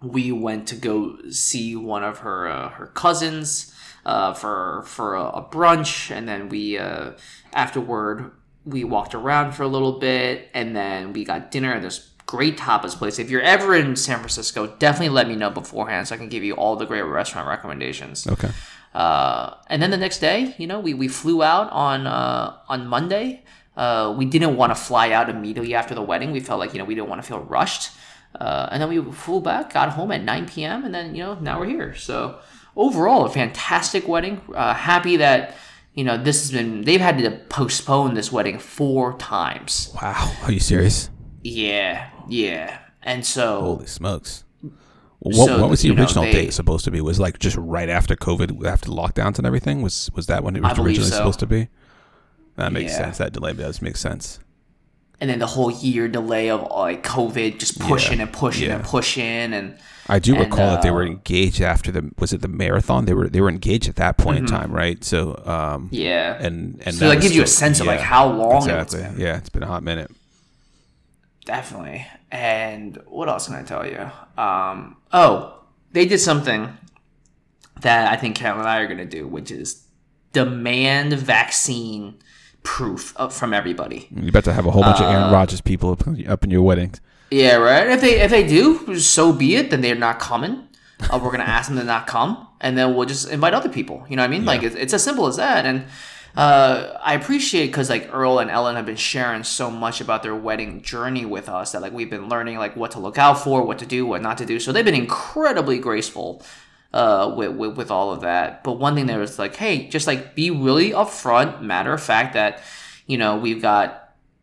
we went to go see one of her uh, her cousins uh, for for a, a brunch, and then we uh, afterward we walked around for a little bit, and then we got dinner at this great tapas place. If you're ever in San Francisco, definitely let me know beforehand so I can give you all the great restaurant recommendations. Okay. Uh, and then the next day, you know, we, we flew out on uh, on Monday. Uh, we didn't want to fly out immediately after the wedding. We felt like, you know, we didn't want to feel rushed. Uh, and then we flew back, got home at nine p.m. and then, you know, now we're here. So overall, a fantastic wedding. Uh, happy that, you know, this has been, they've had to postpone this wedding four times. Wow. Are you serious? Yeah, yeah, and so holy smokes! What, so, what was the original know, they, date supposed to be? Was like just right after COVID, after lockdowns and everything. Was was that when it was originally so. supposed to be? That makes yeah. sense. That delay does make sense. And then the whole year delay of like COVID, just pushing yeah. and pushing yeah. and pushing, and I do and, recall uh, that they were engaged after the was it the marathon? They were they were engaged at that point mm-hmm. in time, right? So um, yeah, and and so that, that gives still, you a sense yeah, of like how long exactly. It's been. Yeah, it's been a hot minute. Definitely. And what else can I tell you? Um, oh, they did something that I think Carolyn and I are going to do, which is demand vaccine proof up from everybody. You're about to have a whole bunch uh, of Aaron Rodgers people up, up in your weddings. Yeah, right. If they if they do, so be it. Then they're not coming. Uh, we're gonna ask them to not come, and then we'll just invite other people. You know what I mean? Yeah. Like it's, it's as simple as that. And uh, I appreciate because like Earl and Ellen have been sharing so much about their wedding journey with us that like we've been learning like what to look out for, what to do, what not to do. So they've been incredibly graceful uh, with, with with all of that. But one thing there was like, hey, just like be really upfront, matter of fact, that you know we've got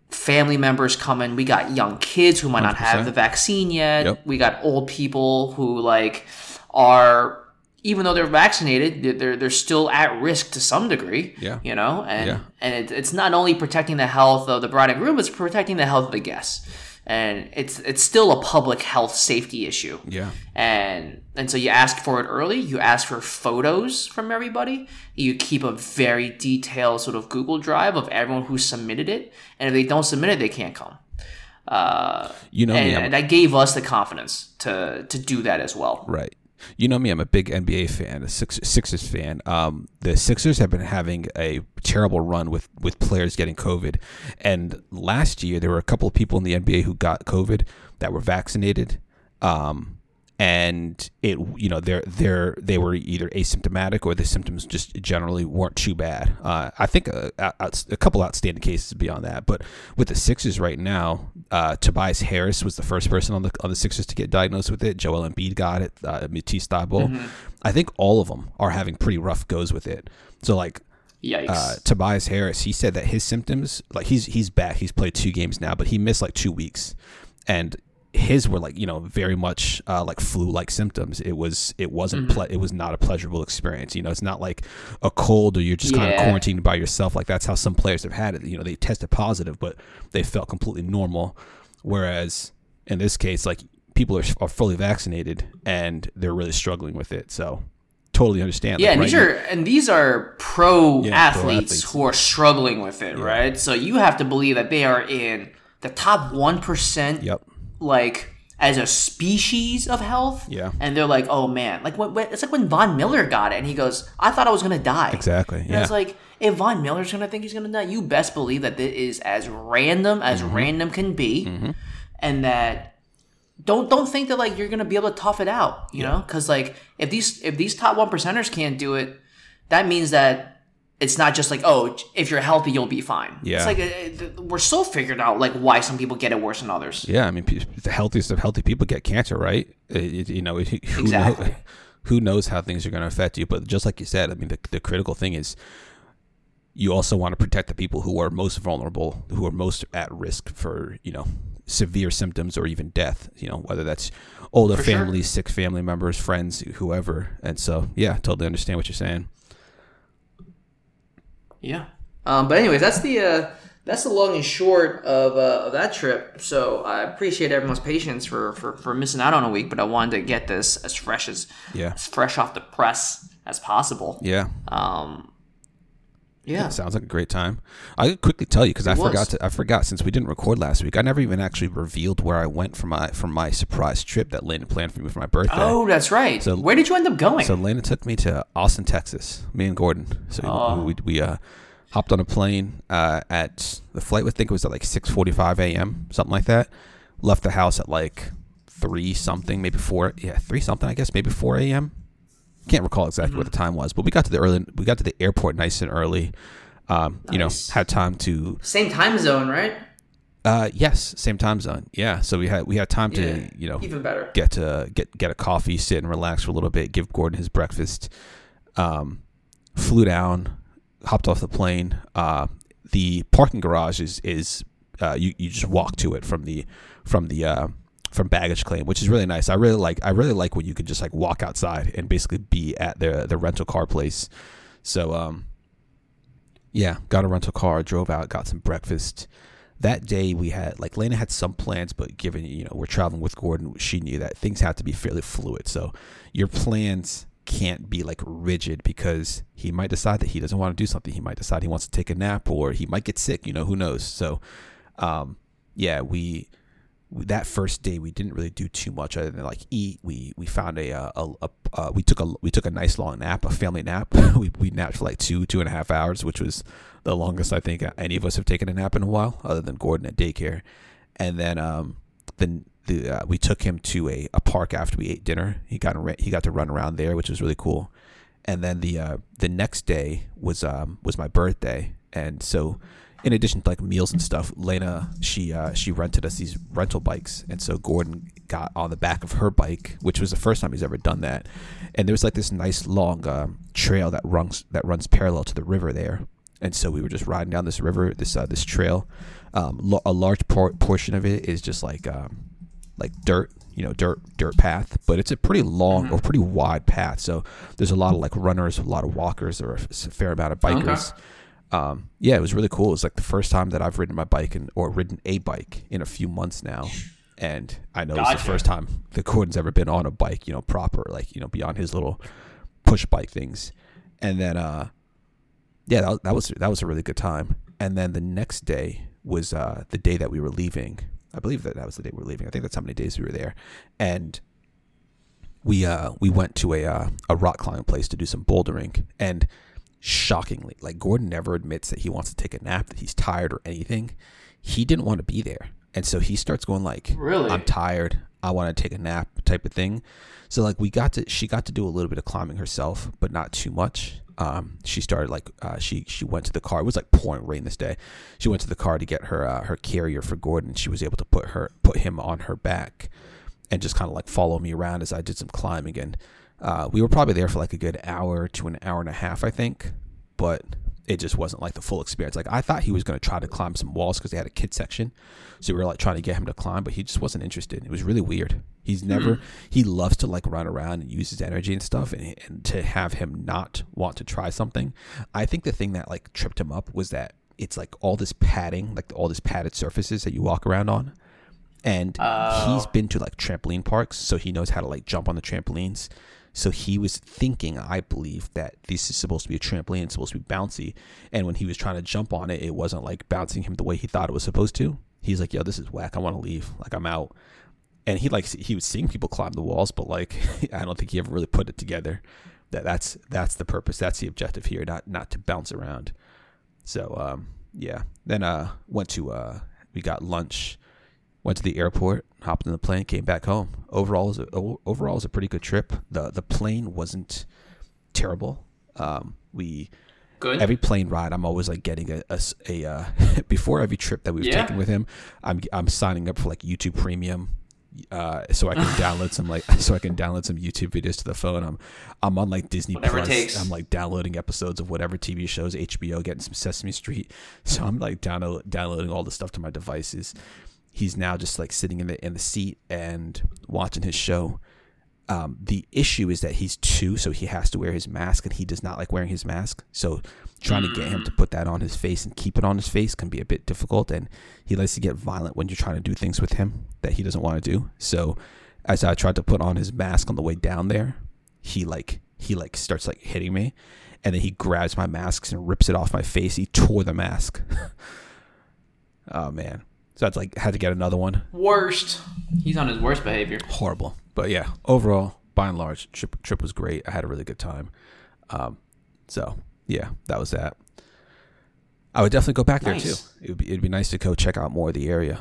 family members coming, we got young kids who might not one hundred percent have the vaccine yet. Yep. We got old people who like are, even though they're vaccinated, they're they're still at risk to some degree. Yeah, you know, and yeah. and it, it's not only protecting the health of the bride and groom, it's protecting the health of the guests, and it's it's still a public health safety issue. Yeah, and and so you ask for it early. You ask for photos from everybody. You keep a very detailed sort of Google Drive of everyone who submitted it, and if they don't submit it, they can't come. Uh, you know, and, me, and that gave us the confidence to to do that as well. Right. You know me, I'm a big N B A fan, a Sixers fan. Um, the Sixers have been having a terrible run with, with players getting COVID. And last year, there were a couple of people in the N B A who got COVID that were vaccinated. Um, and it, you know, they're, they're, they were either asymptomatic or the symptoms just generally weren't too bad. Uh, I think a, a, a couple outstanding cases beyond that. But with the Sixers right now, uh, Tobias Harris was the first person on the on the Sixers to get diagnosed with it. Joel Embiid got it. Uh, Matisse Thybulle. Mm-hmm. I think all of them are having pretty rough goes with it. So like, yikes. Uh, Tobias Harris, he said that his symptoms, like he's he's back. He's played two games now, but he missed like two weeks, and his were like, you know, very much uh, like flu-like symptoms. It was, it wasn't, mm-hmm. ple- it was not a pleasurable experience. You know, it's not like a cold or you're just yeah. kind of quarantined by yourself. Like that's how some players have had it. You know, they tested positive, but they felt completely normal. Whereas in this case, like people are, are fully vaccinated and they're really struggling with it. So totally understand. Yeah, like, and, right? these are, and these are pro, yeah, athletes pro athletes who are struggling with it, yeah. right? So you have to believe that they are in the top one percent. Yep. Like as a species of health, yeah, and they're like, oh man, like what, what? It's like when Von Miller got it, and he goes, "I thought I was gonna die." Exactly. And yeah. It's like if Von Miller's gonna think he's gonna die, you best believe that it is as random as mm-hmm. random can be, mm-hmm. and that don't don't think that like you're gonna be able to tough it out, you yeah. know? Because like if these if these top one percenters can't do it, that means that. It's not just like, oh, if you're healthy, you'll be fine. Yeah. It's like it, it, we're so figured out like why some people get it worse than others. Yeah, I mean, the healthiest of healthy people get cancer, right? It, it, you know, it, who, exactly. know, who knows how things are going to affect you? But just like you said, I mean, the, the critical thing is you also want to protect the people who are most vulnerable, who are most at risk for, you know, severe symptoms or even death, you know, whether that's older for families, sure. sick family members, friends, whoever. And so, yeah, totally understand what you're saying. Yeah, um, but anyways, that's the uh, that's the long and short of uh, of that trip. So I appreciate everyone's patience for, for, for missing out on a week, but I wanted to get this as fresh as yeah. as fresh off the press as possible. Yeah. Um. Yeah. That sounds like a great time. I could quickly tell you because I was. forgot to I forgot since we didn't record last week. I never even actually revealed where I went for my for my surprise trip that Lana planned for me for my birthday. Oh, that's right. So where did you end up going? So Lana took me to Austin, Texas. Me and Gordon. So oh. we we uh, hopped on a plane uh, at the flight. I think it was at like six forty-five a.m. something like that. Left the house at like three something, maybe four. Yeah, three something. I guess maybe four a.m. Can't recall exactly mm-hmm. what the time was, but we got to the early. We got to the airport nice and early. Um, nice. You know, had time to same time zone, right? Uh, yes, same time zone. Yeah, so we had we had time yeah. to you know even better get to get get a coffee, sit and relax for a little bit, give Gordon his breakfast. Um, flew down, hopped off the plane. Uh, the parking garage is is uh, you you just walk to it from the from the. Uh, from baggage claim, which is really nice. I really like I really like when you can just like walk outside and basically be at the the rental car place. So um yeah, got a rental car, drove out, got some breakfast. That day we had like Lana had some plans, but given you know we're traveling with Gordon, she knew that things had to be fairly fluid. So your plans can't be like rigid because he might decide that he doesn't want to do something. He might decide he wants to take a nap or he might get sick, you know, who knows. So um yeah, we that first day we didn't really do too much other than like eat. We we found a a, a, a uh, we took a we took a nice long nap, a family nap. we we napped for like two two and a half hours, which was the longest I think any of us have taken a nap in a while, other than Gordon at daycare. And then um then the uh, we took him to a, a park after we ate dinner. He got he got to run around there, which was really cool. And then the uh, the next day was um was my birthday, and so. In addition to like meals and stuff, Lana, she uh, she rented us these rental bikes. And so Gordon got on the back of her bike, which was the first time he's ever done that. And there was like this nice long um, trail that runs that runs parallel to the river there. And so we were just riding down this river, this uh, this trail. Um, lo- a large por- portion of it is just like um, like dirt, you know, dirt dirt path. But it's a pretty long or pretty wide path. So there's a lot of like runners, a lot of walkers, or a fair amount of bikers. Okay. Um, yeah, it was really cool. It was like the first time that I've ridden my bike and or ridden a bike in a few months now. And I know gotcha. It's the first time that Gordon's ever been on a bike, you know, proper, like, you know, beyond his little push bike things. And then, uh, yeah, that, that was, that was a really good time. And then the next day was, uh, the day that we were leaving. I believe that that was the day we were leaving. I think that's how many days we were there. And we, uh, we went to a, uh, a rock climbing place to do some bouldering. And shockingly, like Gordon never admits that he wants to take a nap, that he's tired or anything. He didn't want to be there, and so he starts going like, "Really, I'm tired. I want to take a nap," type of thing. So like we got to, she got to do a little bit of climbing herself, but not too much. Um, she started like uh, she she went to the car. It was like pouring rain this day. She went to the car to get her uh, her carrier for Gordon. She was able to put her put him on her back and just kind of like follow me around as I did some climbing and. Uh, we were probably there for like a good hour to an hour and a half, I think, but it just wasn't like the full experience. Like I thought he was going to try to climb some walls because they had a kid section. So we were like trying to get him to climb, but he just wasn't interested. It was really weird. He's never, he loves to like run around and use his energy and stuff, and, and to have him not want to try something. I think the thing that like tripped him up was that it's like all this padding, like all this padded surfaces that you walk around on. And oh. He's been to like trampoline parks, so he knows how to like jump on the trampolines. So he was thinking, I believe, that this is supposed to be a trampoline. It's supposed to be bouncy. And when he was trying to jump on it, it wasn't like bouncing him the way he thought it was supposed to. He's like, yo, this is whack. I want to leave. Like, I'm out. And he like he was seeing people climb the walls, but like I don't think he ever really put it together. That that's that's the purpose. That's the objective here, not not to bounce around. So um, yeah. Then uh went to uh we got lunch, went to the airport, hopped in the plane, came back home. Overall, it was a, overall, it was a pretty good trip. the The plane wasn't terrible. Um, we good. Every plane ride, I'm always like getting a a, a uh, before every trip that we've yeah. taken with him, I'm I'm signing up for like YouTube Premium, uh, so I can download some like so I can download some YouTube videos to the phone. I'm I'm on like Disney whatever Plus. It takes. I'm like downloading episodes of whatever T V shows, H B O, getting some Sesame Street. So I'm like down, downloading all the stuff to my devices. He's now just like sitting in the in the seat and watching his show. Um, the issue is that he's two, so he has to wear his mask, and he does not like wearing his mask. So trying to get him to put that on his face and keep it on his face can be a bit difficult. And he likes to get violent when you're trying to do things with him that he doesn't want to do. So as I tried to put on his mask on the way down there, he like he like starts like hitting me, and then he grabs my masks and rips it off my face. He tore the mask. Oh man. So it's like had to get another one. Worst. He's on his worst behavior. Horrible. But yeah, overall, by and large, trip trip was great. I had a really good time. Um, so yeah, that was that. I would definitely go back nice. there too. It'd be, it'd be nice to go check out more of the area.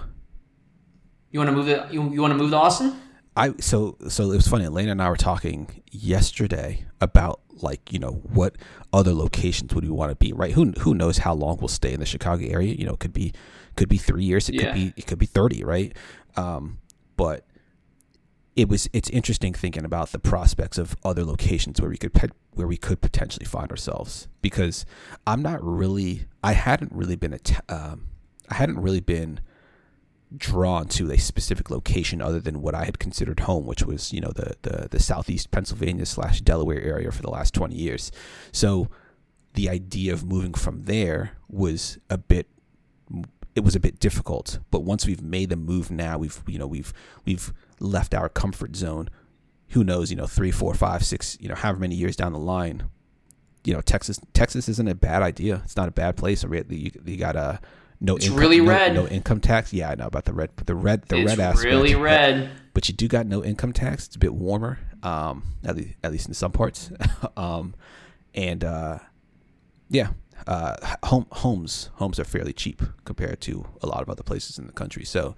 You want to move it? You, you want to move to Austin? I so so it was funny. Lana and I were talking yesterday about like you know what other locations would we want to be, right? Who who knows how long we'll stay in the Chicago area? You know, it could be could be three years. It yeah. could be it could be thirty, right? Um, but it was it's interesting thinking about the prospects of other locations where we could pe- where we could potentially find ourselves, because I'm not really I hadn't really been a t- um, I hadn't really been. drawn to a specific location other than what I had considered home, which was, you know, the the, the southeast Pennsylvania slash Delaware area for the last twenty years. So the idea of moving from there was a bit it was a bit difficult. But once we've made the move now, we've you know we've we've left our comfort zone. Who knows, you know, three, four, five, six, you know, however many years down the line, you know, Texas Texas isn't a bad idea. It's not a bad place. You, you got a No, it's income, really no, red. No income tax. Yeah, I know about the red. The red. The it's red aspect. It's really red. But, but you do got no income tax. It's a bit warmer, um, at least at least in some parts. um, and uh, yeah, uh, home homes homes are fairly cheap compared to a lot of other places in the country. So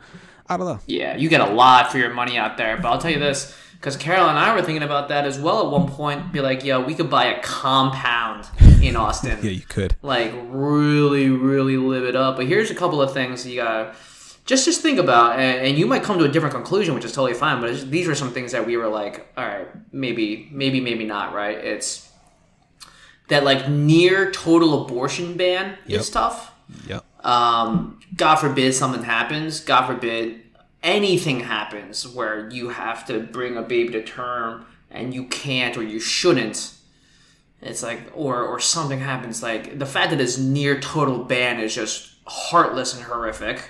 I don't know. Yeah, you get a lot for your money out there. But I'll tell you this, because Carol and I were thinking about that as well at one point. Be like, yo, we could buy a compound in Austin. Yeah, you could. Like, really, really live it up. But here's a couple of things you got to just, just think about. And, and you might come to a different conclusion, which is totally fine. But it's, these are some things that we were like, all right, maybe, maybe, maybe not, right? It's that, like, near total abortion ban yep. is tough. Yep. Um, God forbid something happens. God forbid anything happens where you have to bring a baby to term and you can't or you shouldn't. It's like, or or something happens. Like, the fact that it's near total ban is just heartless and horrific.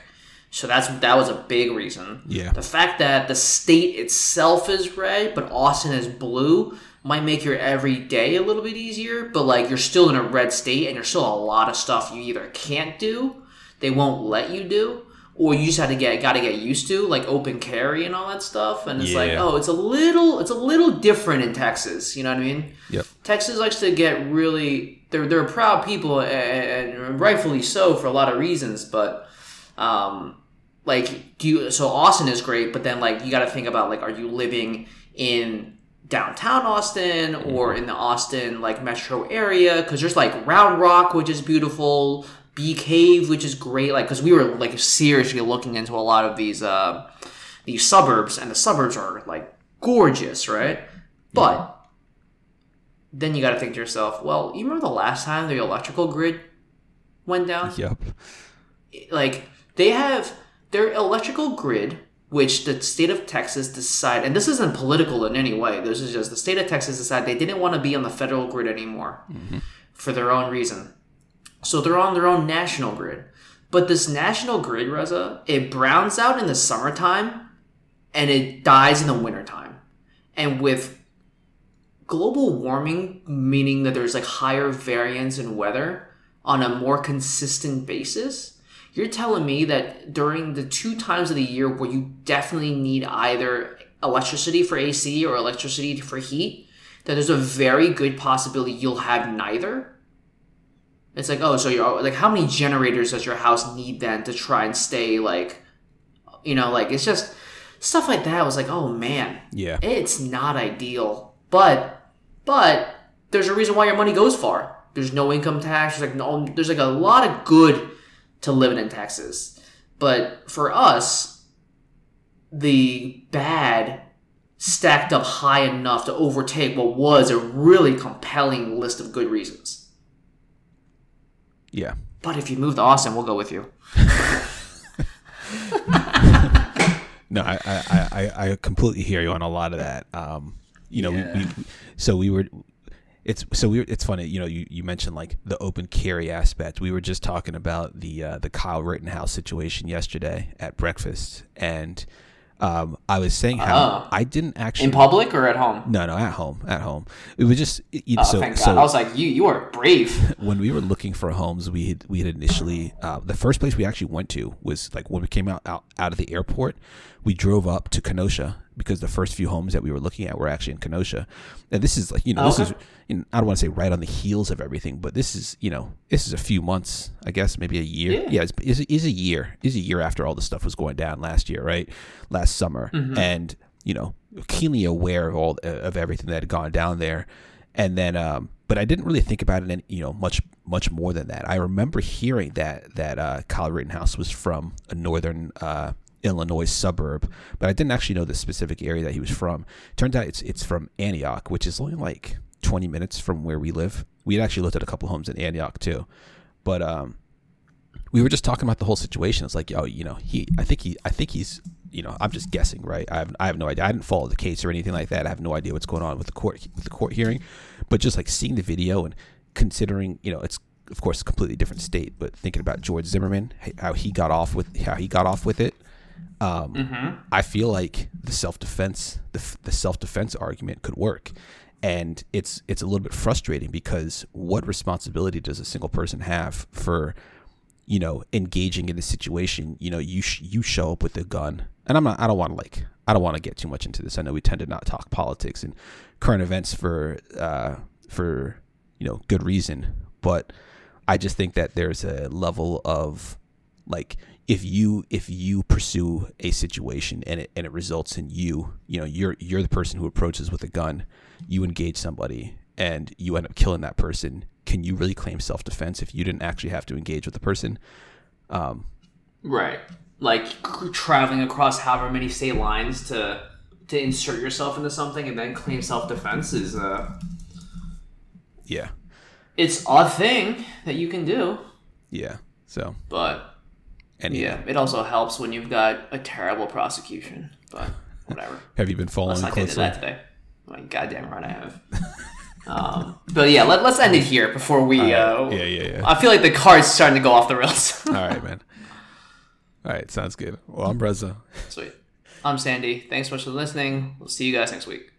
So that's that was a big reason. Yeah. The fact that the state itself is red, but Austin is blue, might make your everyday a little bit easier, but, like, you're still in a red state and there's still a lot of stuff you either can't do, they won't let you do, or you just have to get got to get used to, like, open carry and all that stuff. And it's yeah. like, oh, it's a little it's a little different in Texas. You know what I mean? Yep. Texas likes to get really they're they're proud people, and rightfully so for a lot of reasons. But um, like, do you, so Austin is great, but then, like, you got to think about, like, are you living in downtown Austin or in the Austin, like, metro area? Because there's, like, Round Rock, which is beautiful, Bee Cave, which is great, like, because we were, like, seriously looking into a lot of these uh these suburbs, and the suburbs are, like, gorgeous, right? But yeah. then you got to think to yourself, well, you remember the last time the electrical grid went down? Yep. Like, they have their electrical grid, which the state of Texas decided, and this isn't political in any way, this is just the state of Texas decided they didn't want to be on the federal grid anymore mm-hmm. for their own reason. So they're on their own national grid. But this national grid, Reza, it browns out in the summertime and it dies in the wintertime. And with global warming, meaning that there's, like, higher variance in weather on a more consistent basis, you're telling me that during the two times of the year where you definitely need either electricity for A C or electricity for heat, that there's a very good possibility you'll have neither? It's like, oh, so you're like, how many generators does your house need then to try and stay, like, you know, like, it's just stuff like that. I was like, oh, man, yeah, it's not ideal. But, but there's a reason why your money goes far. There's no income tax. There's like no, there's like a lot of good to living in Texas. But for us, the bad stacked up high enough to overtake what was a really compelling list of good reasons. Yeah. But if you move to Austin, we'll go with you. No, I, I, I, I completely hear you on a lot of that. Um, you know, yeah. we, we, so we were, it's so we were, it's funny. You know, you, you mentioned, like, the open carry aspect. We were just talking about the uh, the Kyle Rittenhouse situation yesterday at breakfast, and um, I was saying how uh, I didn't actually in public or at home. No, no, at home, at home. It was just you know, oh, so, thank God. So I was like, you, you are brave. When we were looking for homes, we had, we had initially uh, the first place we actually went to was, like, when we came out, out out of the airport, we drove up to Kenosha because the first few homes that we were looking at were actually in Kenosha, and this is like you know okay. this is you know, I don't want to say right on the heels of everything, but this is you know this is a few months, I guess, maybe a year. Yeah, yeah it's, it's, it's a year, it's a year after all this stuff was going down last year, right? Last summer, mm-hmm. and you know keenly aware of all of everything that had gone down there, and then um, but I didn't really think about it any, you know much much more than that. I remember hearing that that uh, Kyle Rittenhouse was from a northern. Uh, Illinois suburb, but I didn't actually know the specific area that he was from. Turns out it's it's from Antioch, which is only like twenty minutes from where we live. We had actually looked at a couple homes in Antioch too, but um, we were just talking about the whole situation. It's like, oh, you know, he. I think he. I think he's. You know, I'm just guessing, right? I have I have no idea. I didn't follow the case or anything like that. I have no idea what's going on with the court with the court hearing, but just like seeing the video and considering, you know, it's. Of course, a completely different state, but thinking about George Zimmerman, how he got off with how he got off with it, um, mm-hmm. I feel like the self defense the, the self defense argument could work, and it's it's a little bit frustrating because what responsibility does a single person have for you know, engaging in the situation, you know, you sh- you show up with a gun. And I'm not, I don't want to like, I don't want to get too much into this. I know we tend to not talk politics and current events for, uh, for, you know, good reason. But I just think that there's a level of like, if you, if you pursue a situation and it, and it results in you, you know, you're, you're the person who approaches with a gun, you engage somebody and you end up killing that person. Can you really claim self-defense if you didn't actually have to engage with the person? Um, right. Like traveling across however many state lines to to insert yourself into something and then claim self-defense is uh yeah, it's a thing that you can do. Yeah. So, but anyway. Yeah, it also helps when you've got a terrible prosecution. But whatever. Have you been following closely? Let's not get into that today. Like, goddamn right, I have. Um, but yeah, let, let's end it here before we. Right. Uh, yeah, yeah, yeah. I feel like the card's starting to go off the rails. All right, man. All right, sounds good. Well, I'm Brezza. Sweet. I'm Sandy. Thanks so much for listening. We'll see you guys next week.